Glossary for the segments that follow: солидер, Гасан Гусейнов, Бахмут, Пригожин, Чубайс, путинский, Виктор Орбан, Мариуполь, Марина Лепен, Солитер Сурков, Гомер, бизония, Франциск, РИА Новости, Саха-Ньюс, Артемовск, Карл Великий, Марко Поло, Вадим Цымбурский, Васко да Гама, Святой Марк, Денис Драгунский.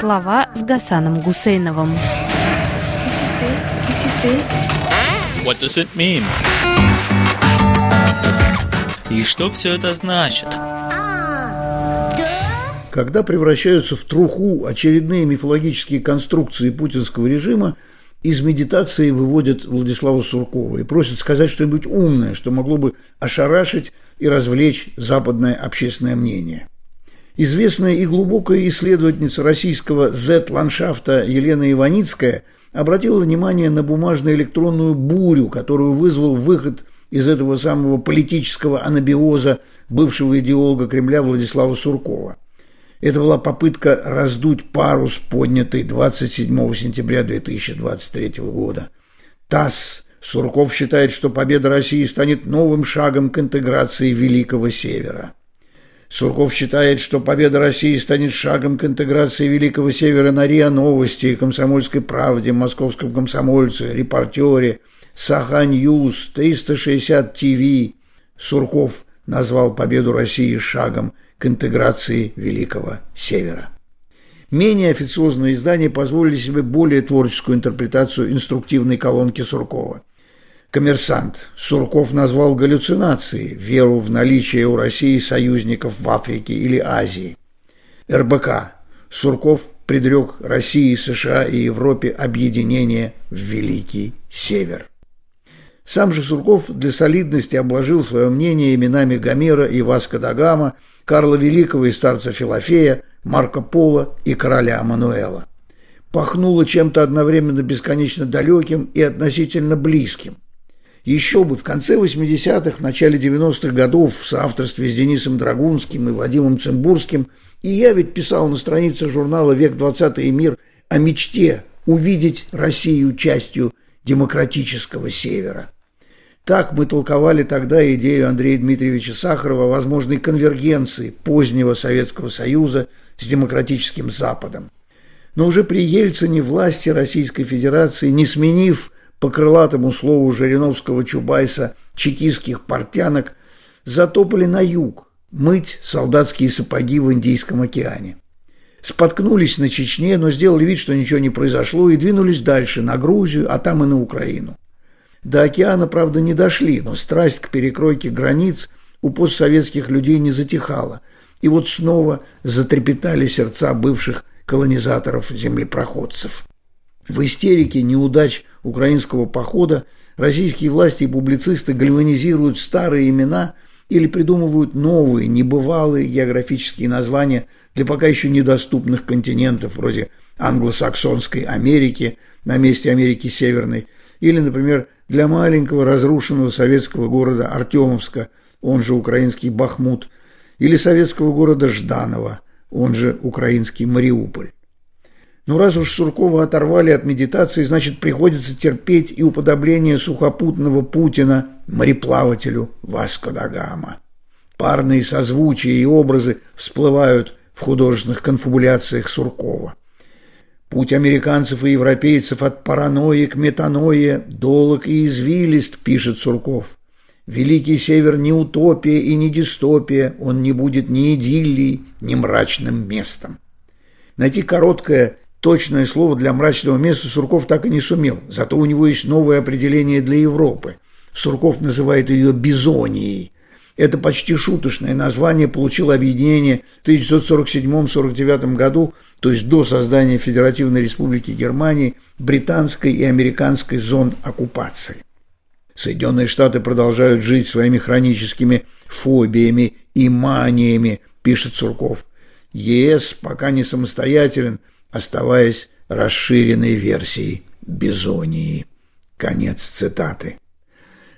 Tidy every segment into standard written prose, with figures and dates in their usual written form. Слова с Гасаном Гусейновым. What does it mean? И что все это значит? Когда превращаются в труху очередные мифологические конструкции путинского режима, из медитации выводят Владислава Суркова и просят сказать что-нибудь умное, что могло бы ошарашить и развлечь западное общественное мнение. Известная и глубокая исследовательница российского Z-ландшафта Елена Иваницкая обратила внимание на бумажно-электронную бурю, которую вызвал выход из этого самого политического анабиоза бывшего идеолога Кремля Владислава Суркова. Это была попытка раздуть парус, поднятый 27 сентября 2023 года. ТАСС. Сурков считает, что победа России станет новым шагом к интеграции Великого Севера. Сурков считает, что победа России станет шагом к интеграции Великого Севера на РИА Новости, Комсомольской правде, Московском комсомольце, Репортере, Саха-Ньюс, 360 ТВ. Сурков назвал победу России шагом к интеграции Великого Севера. Менее официозные издания позволили себе более творческую интерпретацию инструктивной колонки Суркова. «Коммерсант». Сурков назвал галлюцинацией веру в наличие у России союзников в Африке или Азии. РБК. Сурков предрек России, США и Европе объединение в Великий Север. Сам же Сурков для солидности обложил свое мнение именами Гомера и Васко да Гама, Карла Великого и старца Филофея, Марко Поло и короля Аммануэла. Пахнуло чем-то одновременно бесконечно далеким и относительно близким. Еще бы, в конце 80-х, начале 90-х годов в соавторстве с Денисом Драгунским и Вадимом Цымбурским и я ведь писал на странице журнала «Век 20 и мир» о мечте увидеть Россию частью демократического севера. Так мы толковали тогда идею Андрея Дмитриевича Сахарова о возможной конвергенции позднего Советского Союза с демократическим Западом. Но уже при Ельцине власти Российской Федерации, не сменив по крылатому слову Жириновского, Чубайса, чекистских портянок, затопали на юг мыть солдатские сапоги в Индийском океане. Споткнулись на Чечне, но сделали вид, что ничего не произошло, и двинулись дальше, на Грузию, а там и на Украину. До океана, правда, не дошли, но страсть к перекройке границ у постсоветских людей не затихала. И вот снова затрепетали сердца бывших колонизаторов-землепроходцев. В истерике неудач украинского похода российские власти и публицисты гальванизируют старые имена или придумывают новые, небывалые географические названия для пока еще недоступных континентов, вроде англосаксонской Америки, на месте Америки Северной, или, например, для маленького разрушенного советского города Артемовска, он же украинский Бахмут, или советского города Жданово, он же украинский Мариуполь. Но раз уж Суркова оторвали от медитации, значит, приходится терпеть и уподобление сухопутного Путина мореплавателю Васко да Гама. Парные созвучия и образы всплывают в художественных конфабуляциях Суркова. Путь американцев и европейцев от паранойи к метанойе долог и извилист, пишет Сурков. Великий Север не утопия и не дистопия, он не будет ни идиллией, ни мрачным местом. Найти короткое, точное слово для мрачного места Сурков так и не сумел, зато у него есть новое определение для Европы. Сурков называет ее «бизонией». Это почти шуточное название получило объединение в 1947-49 году, то есть до создания Федеративной Республики Германии, британской и американской зон оккупации. Соединенные Штаты продолжают жить своими хроническими фобиями и маниями, пишет Сурков. ЕС пока не самостоятелен, оставаясь расширенной версией бизонии. Конец цитаты.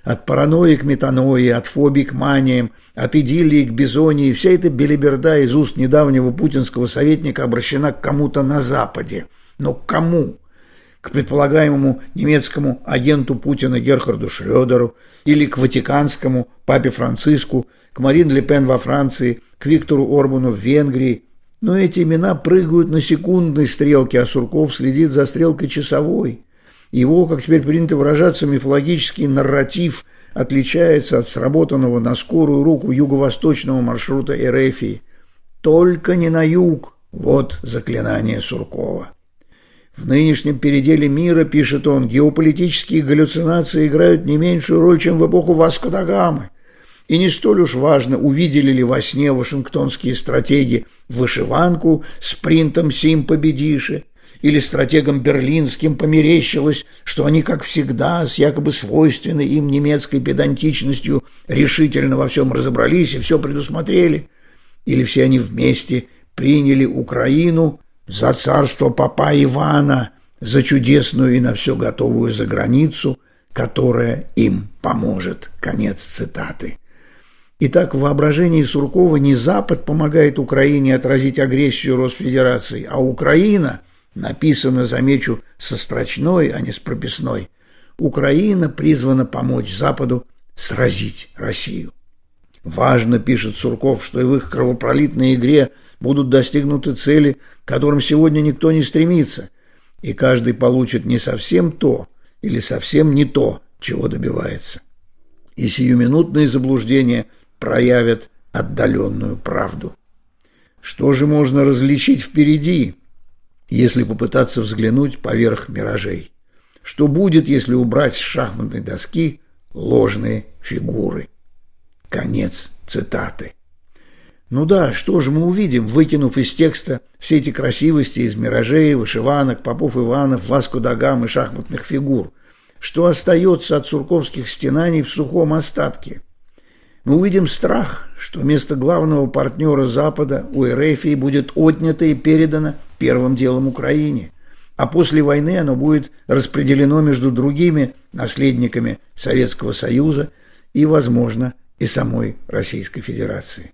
От паранойи к метанойи, от фобии к маниям, от идиллии к бизонии, вся эта белиберда из уст недавнего путинского советника обращена к кому-то на Западе. Но к кому? К предполагаемому немецкому агенту Путина Герхарду Шрёдеру или к ватиканскому папе Франциску, к Марине Лепен во Франции, к Виктору Орбану в Венгрии. Но эти имена прыгают на секундной стрелке, а Сурков следит за стрелкой часовой. Его, как теперь принято выражаться, мифологический нарратив отличается от сработанного на скорую руку юго-восточного маршрута Эрефии. «Только не на юг», Вот заклинание Суркова. В нынешнем переделе мира, пишет он, геополитические галлюцинации играют не меньшую роль, чем в эпоху Васко да Гамы. И не столь уж важно, увидели ли во сне вашингтонские стратеги вышиванку с принтом «Сим победиши», или стратегам берлинским померещилось, что они, как всегда, с якобы свойственной им немецкой педантичностью решительно во всем разобрались и все предусмотрели, или все они вместе приняли Украину за царство папа Ивана, за чудесную и на все готовую заграницу, которая им поможет. Конец цитаты. Итак, в воображении Суркова не Запад помогает Украине отразить агрессию Росфедерации, а Украина, написано, замечу, со строчной, а не с прописной, Украина призвана помочь Западу сразить Россию. Важно, пишет Сурков, что и в их кровопролитной игре будут достигнуты цели, к которым сегодня никто не стремится, и каждый получит не совсем то или совсем не то, чего добивается. И сиюминутные заблуждения проявят отдаленную правду. Что же можно различить впереди, если попытаться взглянуть поверх миражей? Что будет, если убрать с шахматной доски ложные фигуры? Конец цитаты. Ну да, что же мы увидим, выкинув из текста все эти красивости из миражей, вышиванок, попов Иванов, Васко да Гамы, шахматных фигур? Что остается от сурковских стенаний в сухом остатке? Мы увидим страх, что место главного партнера Запада у Эрефии будет отнято и передано первым делом Украине, а после войны оно будет распределено между другими наследниками Советского Союза и, возможно, и самой Российской Федерации.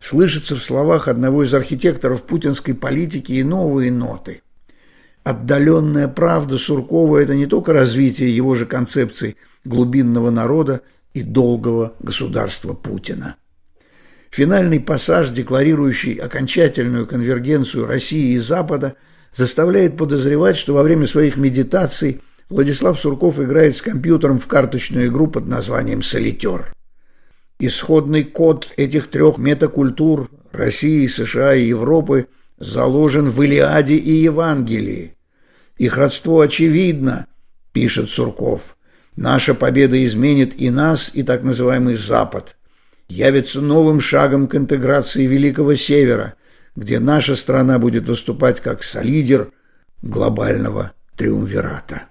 Слышится в словах одного из архитекторов путинской политики и новые ноты. Отдаленная правда Суркова – это не только развитие его же концепций глубинного народа и долгого государства Путина. Финальный пассаж, декларирующий окончательную конвергенцию России и Запада, заставляет подозревать, что во время своих медитаций Владислав Сурков играет с компьютером в карточную игру под названием «Солитер». Исходный код этих трех метакультур – России, США и Европы – заложен в Илиаде и Евангелии. «Их родство очевидно», – пишет Сурков. «Наша победа изменит и нас, и так называемый Запад. Явится новым шагом к интеграции Великого Севера, где наша страна будет выступать как солидер глобального триумвирата.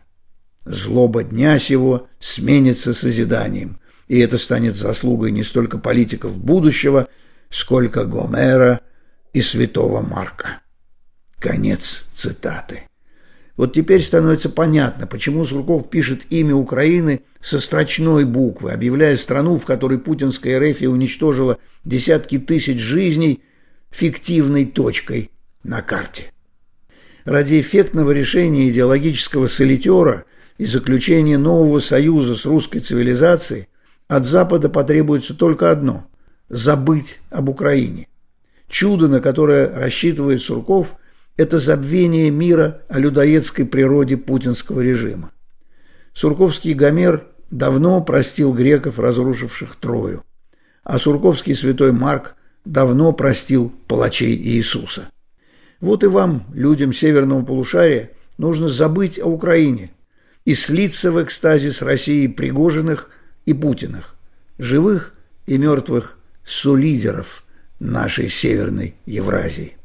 Злоба дня сего сменится созиданием, и это станет заслугой не столько политиков будущего, сколько Гомера и Святого Марка». Конец цитаты. Вот теперь становится понятно, почему Сурков пишет имя Украины со строчной буквы, объявляя страну, в которой путинская Эрефия уничтожила десятки тысяч жизней, фиктивной точкой на карте. Ради эффектного решения идеологического солитера и заключения нового союза с русской цивилизацией от Запада потребуется только одно – забыть об Украине. Чудо, на которое рассчитывает Сурков, это забвение мира о людоедской природе путинского режима. Сурковский Гомер давно простил греков, разрушивших Трою, а сурковский Святой Марк давно простил палачей Иисуса. Вот и вам, людям северного полушария, нужно забыть о Украине и слиться в экстазе с Россией Пригожиных и Путиных, живых и мертвых солидеров нашей Северной Евразии.